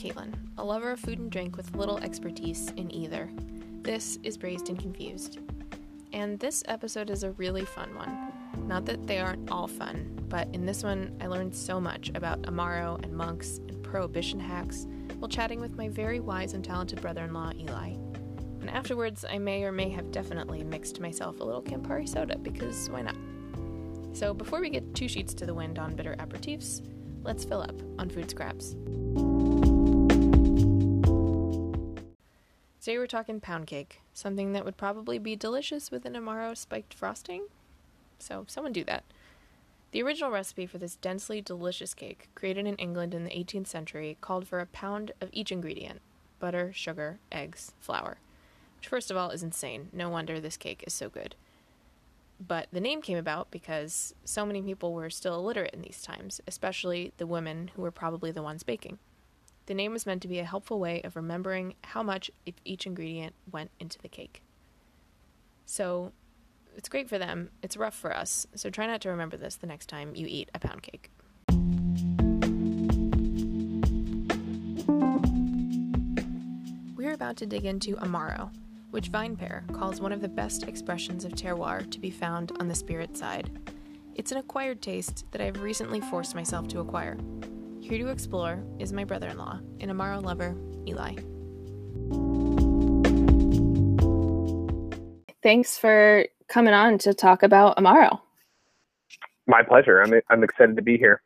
Caitlin, a lover of food and drink with little expertise in either. This is Braised and Confused. And this episode is a really fun one. Not that they aren't all fun, but in this one I learned so much about Amaro and monks and prohibition hacks while chatting with my very wise and talented brother-in-law, Eli. And afterwards, I may or may have definitely mixed myself a little Campari soda, because why not? So before we get two sheets to the wind on bitter aperitifs, let's fill up on food scraps. Today we're talking pound cake, something that would probably be delicious with an Amaro spiked frosting. So someone do that. The original recipe for this densely delicious cake, created in England in the 18th century, called for a pound of each ingredient: butter, sugar, eggs, flour. Which, first of all, is insane. No wonder this cake is so good. But the name came about because so many people were still illiterate in these times, especially the women who were probably the ones baking. The name was meant to be a helpful way of remembering how much of each ingredient went into the cake. So it's great for them, it's rough for us, so try not to remember this the next time you eat a pound cake. We're about to dig into Amaro, which VinePair calls one of the best expressions of terroir to be found on the spirit side. It's an acquired taste that I've recently forced myself to acquire. Here to explore is my brother-in-law, an Amaro lover, Eli. Thanks for coming on to talk about Amaro. My pleasure. I'm excited to be here.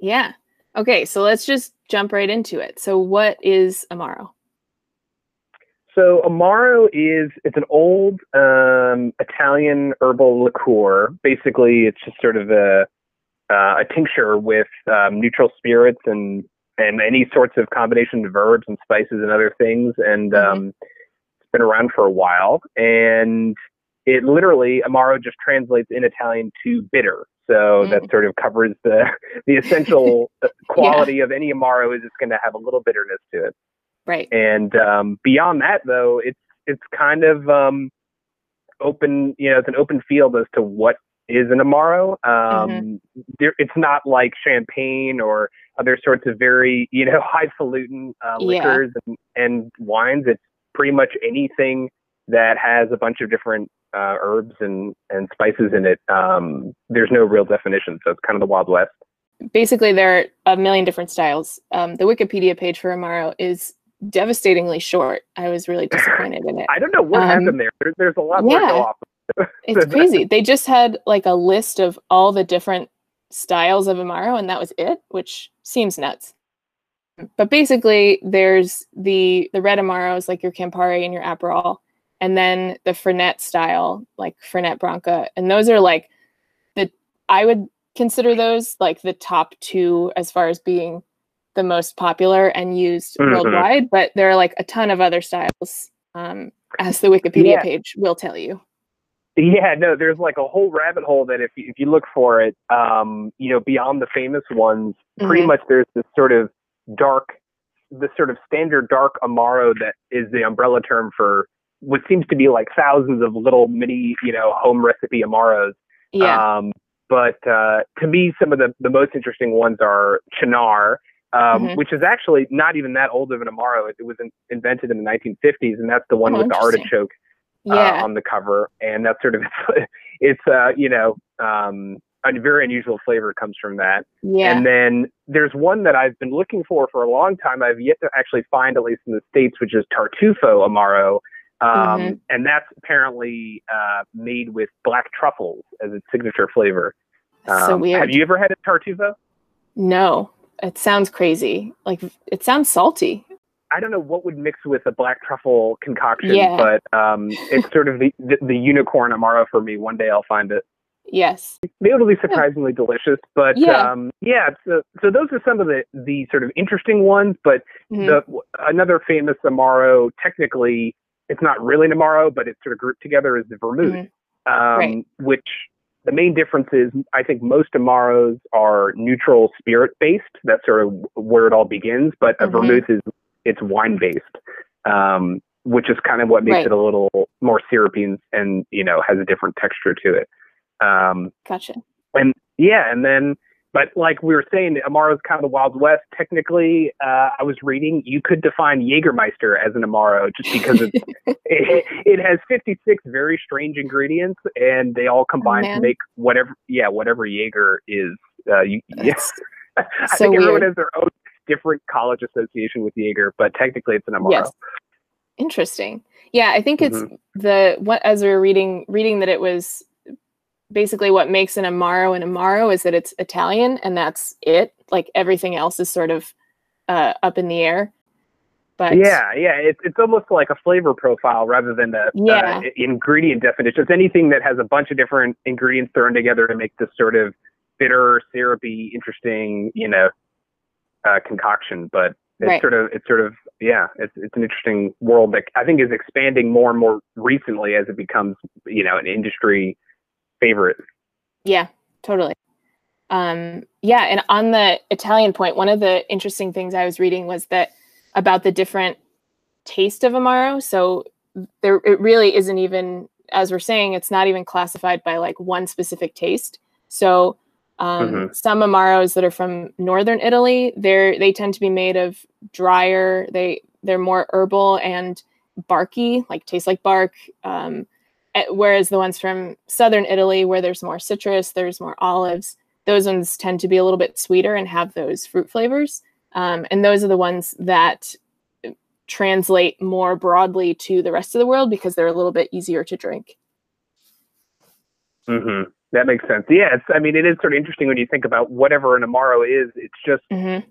Yeah. Okay, so let's just jump right into it. So what is Amaro? So Amaro it's an old Italian herbal liqueur. Basically, it's just sort of a tincture with neutral spirits and any sorts of combination of herbs and spices and other things. And it's been around for a while. And it literally, Amaro just translates in Italian to bitter. So that sort of covers the essential quality of any Amaro is it's going to have a little bitterness to it. Right. And beyond that, though, it's kind of open. You know, it's an open field as to what is an Amaro. It's not like champagne or other sorts of very, highfalutin liquors and wines. It's pretty much anything that has a bunch of different herbs and spices in it. There's no real definition, so it's kind of the Wild West. Basically, there are a million different styles. The Wikipedia page for Amaro is devastatingly short. I was really disappointed in it. I don't know what happened there. There's a lot more to go off of. It's crazy. They just had like a list of all the different styles of Amaro, and that was it, which seems nuts. But basically, there's the red Amaros, like your Campari and your Aperol, and then the Fernet style, like Fernet Branca. And those are like I would consider those like the top two as far as being the most popular and used worldwide, but there are like a ton of other styles, as the Wikipedia page will tell you. Yeah, no, there's like a whole rabbit hole that if you look for it, beyond the famous ones, pretty much there's this sort of standard dark Amaro that is the umbrella term for what seems to be like thousands of little mini, home recipe Amaros. Yeah. But to me, some of the most interesting ones are Cynar, which is actually not even that old of an Amaro. It was invented in the 1950s, and that's the one with the artichoke on the cover. And that's sort of, a very unusual flavor comes from that. Yeah. And then there's one that I've been looking for a long time. I've yet to actually find, at least in the States, which is Tartufo Amaro. And that's apparently made with black truffles as its signature flavor. So weird. Have you ever had a Tartufo? No. It sounds crazy. Like, it sounds salty. I don't know what would mix with a black truffle concoction, but it's sort of the unicorn Amaro for me. One day I'll find it. Yes. Maybe it'll be surprisingly delicious, but so those are some of the sort of interesting ones, but another famous Amaro, technically, it's not really an Amaro, but it's sort of grouped together as the vermouth, which the main difference is I think most Amaros are neutral spirit-based. That's sort of where it all begins, but a vermouth it's wine-based, which is kind of what makes it a little more syrupy and has a different texture to it. Gotcha. And then But like we were saying, Amaro's kind of the Wild West. Technically, I was reading, you could define Jägermeister as an Amaro just because it has 56 very strange ingredients, and they all combine to make whatever Jaeger is. Yes. I think everyone has their own different college association with Jaeger, but technically it's an Amaro. Yes. Interesting. Yeah, I think it's as we were reading that it was basically what makes an Amaro is that it's Italian, and that's it. Like everything else is sort of up in the air. But yeah, it's almost like a flavor profile rather than the ingredient definition. It's anything that has a bunch of different ingredients thrown together to make this sort of bitter, syrupy, interesting, concoction. But it's an interesting world that I think is expanding more and more recently as it becomes, an industry favorite. Yeah, totally. And on the Italian point, one of the interesting things I was reading was that about the different taste of Amaro. So there, it really isn't even, as we're saying, it's not even classified by like one specific taste. So some Amaros that are from Northern Italy, they tend to be made of drier, they're more herbal and barky, like taste like bark. Whereas the ones from Southern Italy, where there's more citrus, there's more olives, those ones tend to be a little bit sweeter and have those fruit flavors. And those are the ones that translate more broadly to the rest of the world because they're a little bit easier to drink. Mm-hmm. That makes sense. Yeah, it is sort of interesting when you think about whatever an Amaro is, it's just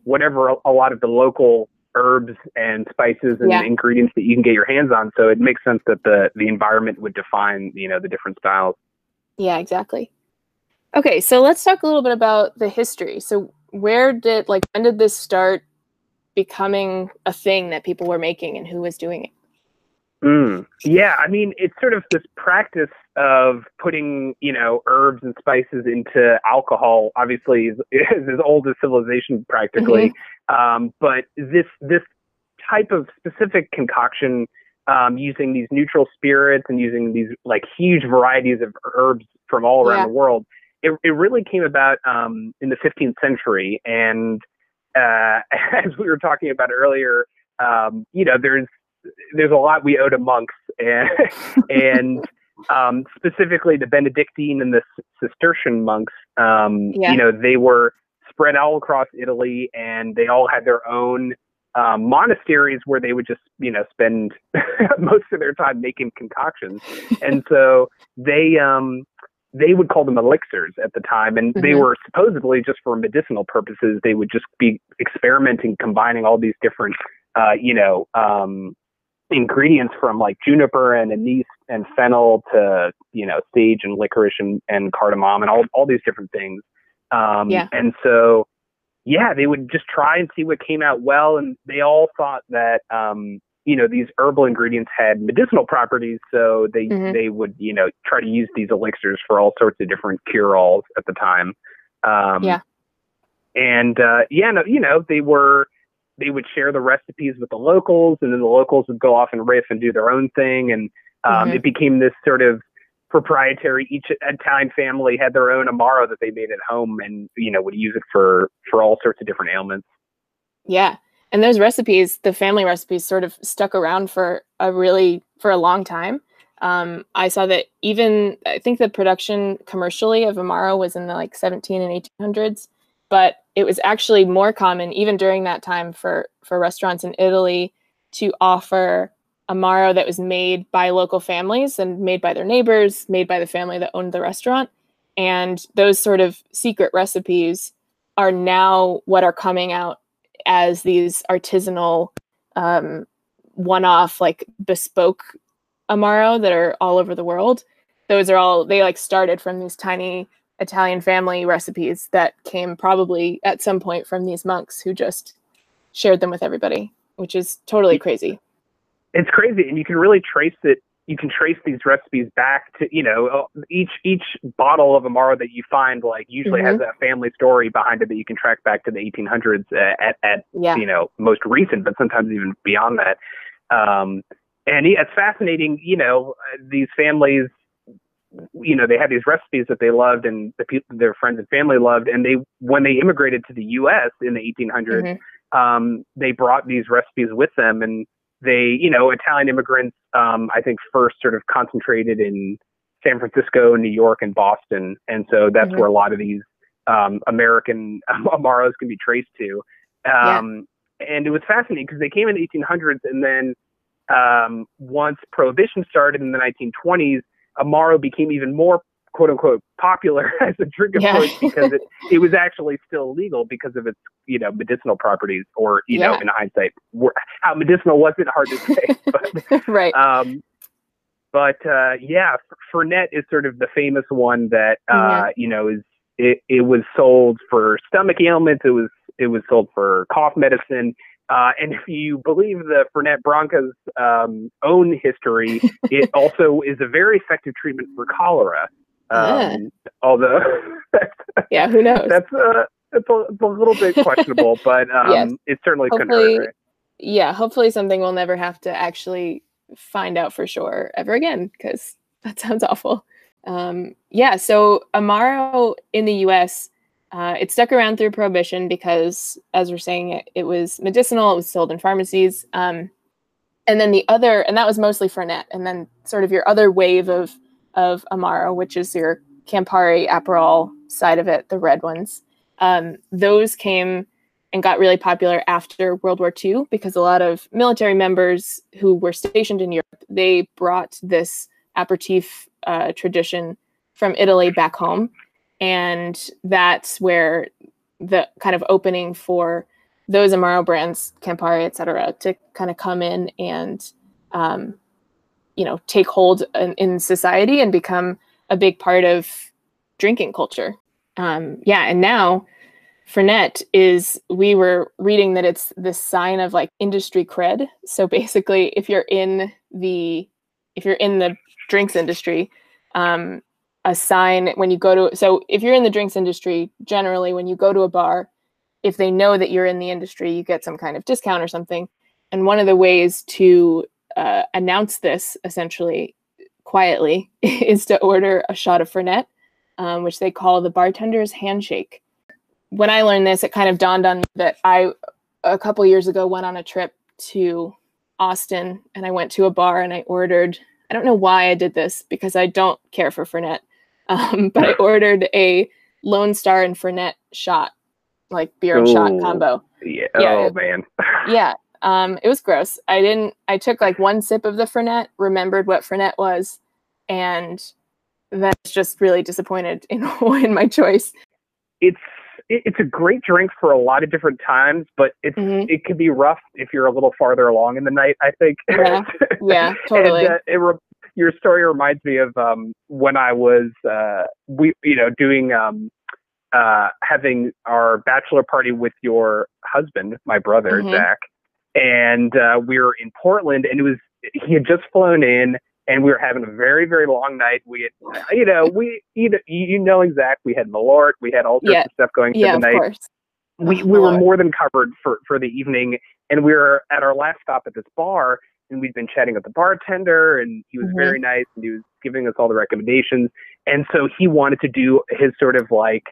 whatever a lot of the local herbs and spices and ingredients that you can get your hands on. So it makes sense that the environment would define, the different styles. Yeah, exactly. Okay, so let's talk a little bit about the history. So when did this start becoming a thing that people were making, and who was doing it? Yeah, it's sort of this practice of putting, herbs and spices into alcohol, obviously is as old as civilization practically. But this type of specific concoction, using these neutral spirits and using these like huge varieties of herbs from all around the world, it really came about in the 15th century. And as we were talking about earlier, there's a lot we owe to monks and specifically the Benedictine and the Cistercian monks, they were spread all across Italy, and they all had their own monasteries where they would just, spend most of their time making concoctions. And so they would call them elixirs at the time, and they were supposedly just for medicinal purposes. They would just be experimenting, combining all these different, ingredients from like juniper and anise and fennel to sage and licorice and cardamom and all these different things, and so they would just try and see what came out well, and they all thought that these herbal ingredients had medicinal properties, so they would try to use these elixirs for all sorts of different cure-alls at the time. They would share the recipes with the locals, and then the locals would go off and riff and do their own thing. And it became this sort of proprietary, each Italian family had their own Amaro that they made at home, and, would use it for all sorts of different ailments. Yeah. And those recipes, the family recipes, sort of stuck around for a long time. I saw that I think the production commercially of Amaro was in the like 17 and 1800s, but it was actually more common even during that time for restaurants in Italy to offer Amaro that was made by local families and made by their neighbors, made by the family that owned the restaurant. And those sort of secret recipes are now what are coming out as these artisanal, one-off, like bespoke Amaro that are all over the world. Those are all, they like started from these tiny Italian family recipes that came probably at some point from these monks who just shared them with everybody, which is totally crazy. It's crazy. And you can really trace it. You can trace these recipes back to, each bottle of Amaro that you find, like usually has a family story behind it that you can track back to the 1800s at most recent, but sometimes even beyond that. And it's fascinating, these families, you know, they had these recipes that they loved and the people, their friends and family loved. And they, when they immigrated to the U.S. in the 1800s, mm-hmm. They brought these recipes with them. And they, you know, Italian immigrants, I think first sort of concentrated in San Francisco, New York, and Boston. And so that's mm-hmm. where a lot of these American Amaros can be traced to. And it was fascinating because they came in the 1800s, and then once Prohibition started in the 1920s, Amaro became even more, quote unquote, popular as a drink of choice because it was actually still legal because of its, you know, medicinal properties, or, you know, in hindsight, how medicinal was it? Hard to say. But, yeah, Fernet is sort of the famous one that, you know, is it was sold for stomach ailments. It was sold for cough medicine. And if you believe the Fernet Branca's own history, it also is a very effective treatment for cholera. Although, who knows? It's a little bit questionable, but it's certainly hopefully, right? Yeah, hopefully something we'll never have to actually find out for sure ever again, because that sounds awful. So Amaro in the U.S., it stuck around through Prohibition because, as we're saying, it was medicinal. It was sold in pharmacies. And then and that was mostly Fernet. And then sort of your other wave of Amaro, which is your Campari, Aperol side of it, the red ones. Those came and got really popular after World War II because a lot of military members who were stationed in Europe, they brought this aperitif tradition from Italy back home. And that's where the kind of opening for those Amaro brands, Campari, et cetera, to kind of come in and, you know, take hold in society and become a big part of drinking culture. And now Fernet we were reading that it's this sign of like industry cred. So basically if you're in the drinks industry, a sign so if you're in the drinks industry, generally when you go to a bar, if they know that you're in the industry, you get some kind of discount or something. And one of the ways to announce this essentially quietly is to order a shot of Fernet, which they call the bartender's handshake. When I learned this, it kind of dawned on me that I, a couple years ago, went on a trip to Austin and I went to a bar and I ordered, I don't know why I did this because I don't care for Fernet. But I ordered a Lone Star and Fernet shot, like beer and shot combo. Yeah. Yeah. It was gross. I took like one sip of the Fernet, remembered what Fernet was, and then just really disappointed in my choice. It's a great drink for a lot of different times, but it can be rough if you're a little farther along in the night, I think. Yeah, totally. And, your story reminds me of when I was, having our bachelor party with your husband, my brother, Zach, and we were in Portland, and he had just flown in, and we were having a very, very long night. We had, Zach, we had Malort, we had all sorts of stuff going through the night. Of course. We were more than covered for the evening, and we were at our last stop at this bar, and we'd been chatting with the bartender, and he was very nice, and he was giving us all the recommendations. And so he wanted to do his sort of like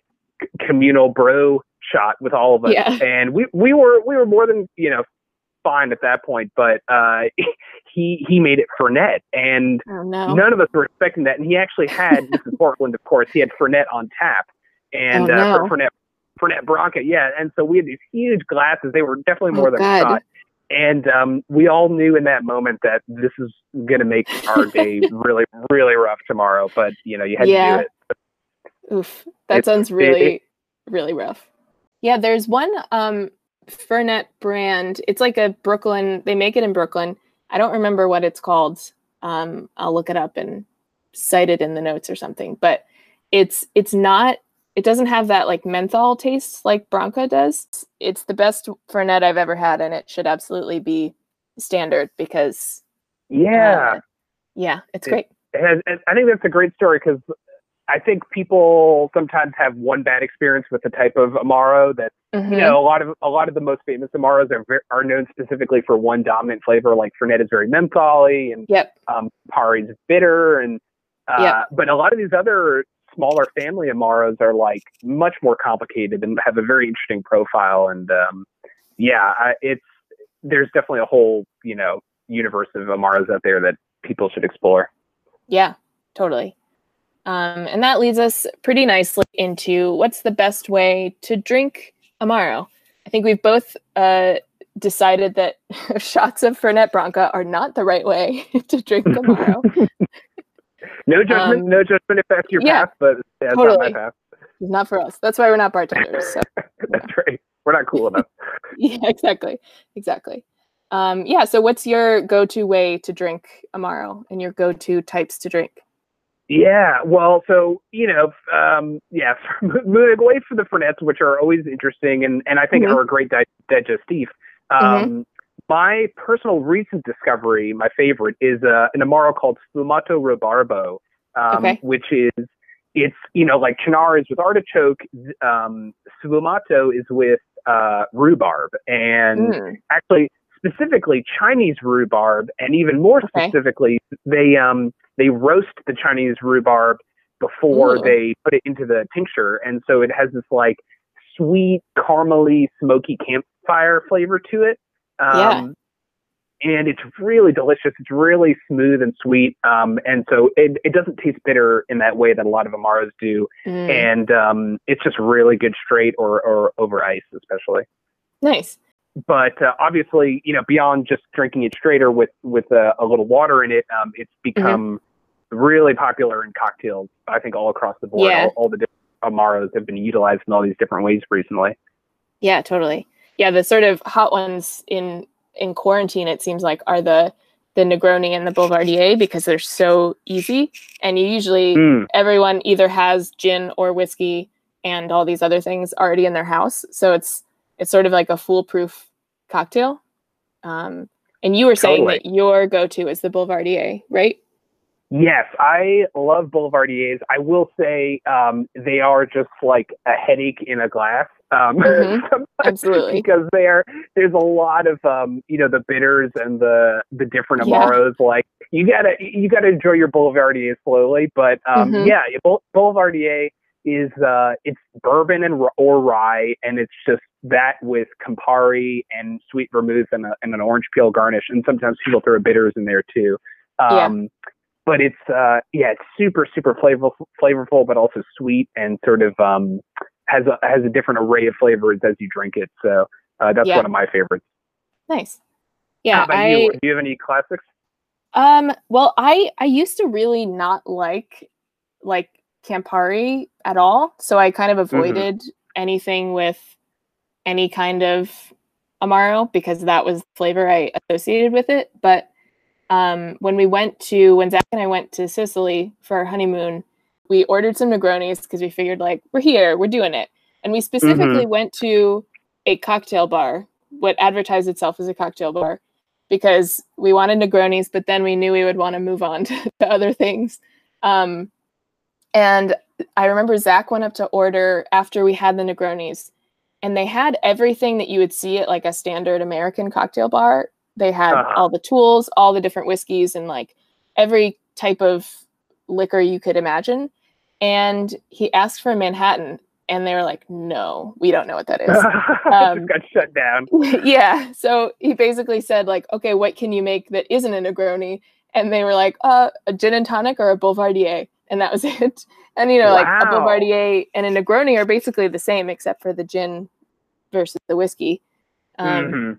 communal bro shot with all of us. Yeah. And we were more than, you know, fine at that point, but he made it Fernet, and none of us were expecting that. And he actually had, this is Portland, of course, he had Fernet on tap, and Fernet Branca, and so we had these huge glasses. They were definitely more than a shot, and we all knew in that moment that this is going to make our day really, really rough tomorrow. But you know, you had to do it. Oof, that sounds really, really rough. Yeah, there's one. Fernet brand. It's like a Brooklyn. They make it in Brooklyn. I don't remember what it's called. I'll look it up and cite it in the notes or something. But it's not. It doesn't have that like menthol taste like Branca does. It's the best Fernet I've ever had, and it should absolutely be standard because. It's great. And I think that's a great story because I think people sometimes have one bad experience with the type of Amaro that you know, a lot of the most famous Amaros are known specifically for one dominant flavor. Like Fernet is very mentholy, and Campari is bitter, and But a lot of these other smaller family Amaros are like much more complicated and have a very interesting profile. And there's definitely a whole, universe of Amaros out there that people should explore. Yeah, totally. And that leads us pretty nicely into what's the best way to drink Amaro. I think we've both decided that shots of Fernet Branca are not the right way to drink Amaro. No judgment if that's your path, but that's not my path. Not for us. That's why we're not bartenders. So. That's right. We're not cool enough. Yeah, exactly. So what's your go-to way to drink Amaro and your go-to types to drink? Yeah, well, so, moving away from the Fernets, which are always interesting and I think are a great digestif. My personal recent discovery, my favorite, is an Amaro called Sfumato Rabarbaro, which is, like Cynar is with artichoke, Sfumato is with rhubarb. And actually, specifically Chinese rhubarb, and even more specifically, they roast the Chinese rhubarb before they put it into the tincture. And so it has this like sweet, caramely, smoky campfire flavor to it. And it's really delicious. It's really smooth and sweet. And so it doesn't taste bitter in that way that a lot of Amaros do. And it's just really good straight or over ice, especially. Nice. But obviously, beyond just drinking it straight or with a little water in it, it's become really popular in cocktails, I think, all across the board. Yeah. All the different Amaros have been utilized in all these different ways recently. Yeah, totally. Yeah, the sort of hot ones in quarantine, it seems like, are the Negroni and the Boulevardier because they're so easy. And you usually, everyone either has gin or whiskey and all these other things already in their house. So it's sort of like a foolproof cocktail. And you were saying that your go-to is the Boulevardier, right? Yes, I love Boulevardiers. I will say they are just like a headache in a glass. Absolutely. Because there's a lot of, the bitters and the different Amaros. Yeah. Like you gotta enjoy your Boulevardier slowly. But Boulevardier is it's bourbon or rye, and it's just that with Campari and sweet vermouth and an orange peel garnish, and sometimes people throw bitters in there too. But it's it's super super flavorful, but also sweet and sort of has a different array of flavors as you drink it. So that's one of my favorites. Nice. Yeah. How about you? Do you have any classics? Well, I used to really not like Campari at all, so I kind of avoided anything with any kind of Amaro because that was the flavor I associated with it. But when Zach and I went to Sicily for our honeymoon, we ordered some Negronis because we figured we're here, we're doing it. And we specifically went to a cocktail bar, what advertised itself as a cocktail bar, because we wanted Negronis, but then we knew we would want to move on to other things. And I remember Zach went up to order after we had the Negronis, and they had everything that you would see at a standard American cocktail bar. They had all the tools, all the different whiskeys, and every type of liquor you could imagine. And he asked for a Manhattan, and they were like, "No, we don't know what that is." It got shut down. Yeah. So he basically said, "Okay, what can you make that isn't a Negroni?" And they were like, "A gin and tonic or a Boulevardier." And that was it. And, a Boulevardier and a Negroni are basically the same, except for the gin versus the whiskey. So,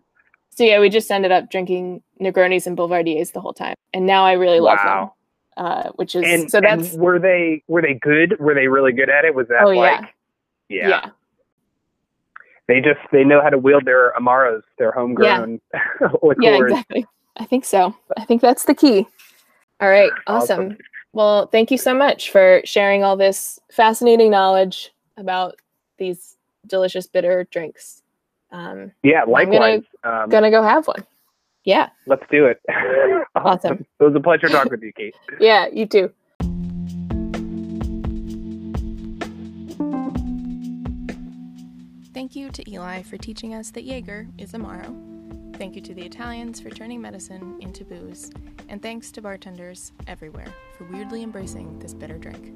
we just ended up drinking Negronis and Boulevardiers the whole time. And now I really love them, which is... were they good? Were they really good at it? Was that Yeah. They know how to wield their Amaros, their homegrown liqueurs. Yeah, exactly. I think so. I think that's the key. All right. Awesome. Well, thank you so much for sharing all this fascinating knowledge about these delicious bitter drinks. Likewise. I'm going to go have one. Yeah. Let's do it. Awesome. It was a pleasure talking with you, Kate. Yeah, you too. Thank you to Eli for teaching us that Jaeger is Amaro. Thank you to the Italians for turning medicine into booze, and thanks to bartenders everywhere for weirdly embracing this bitter drink.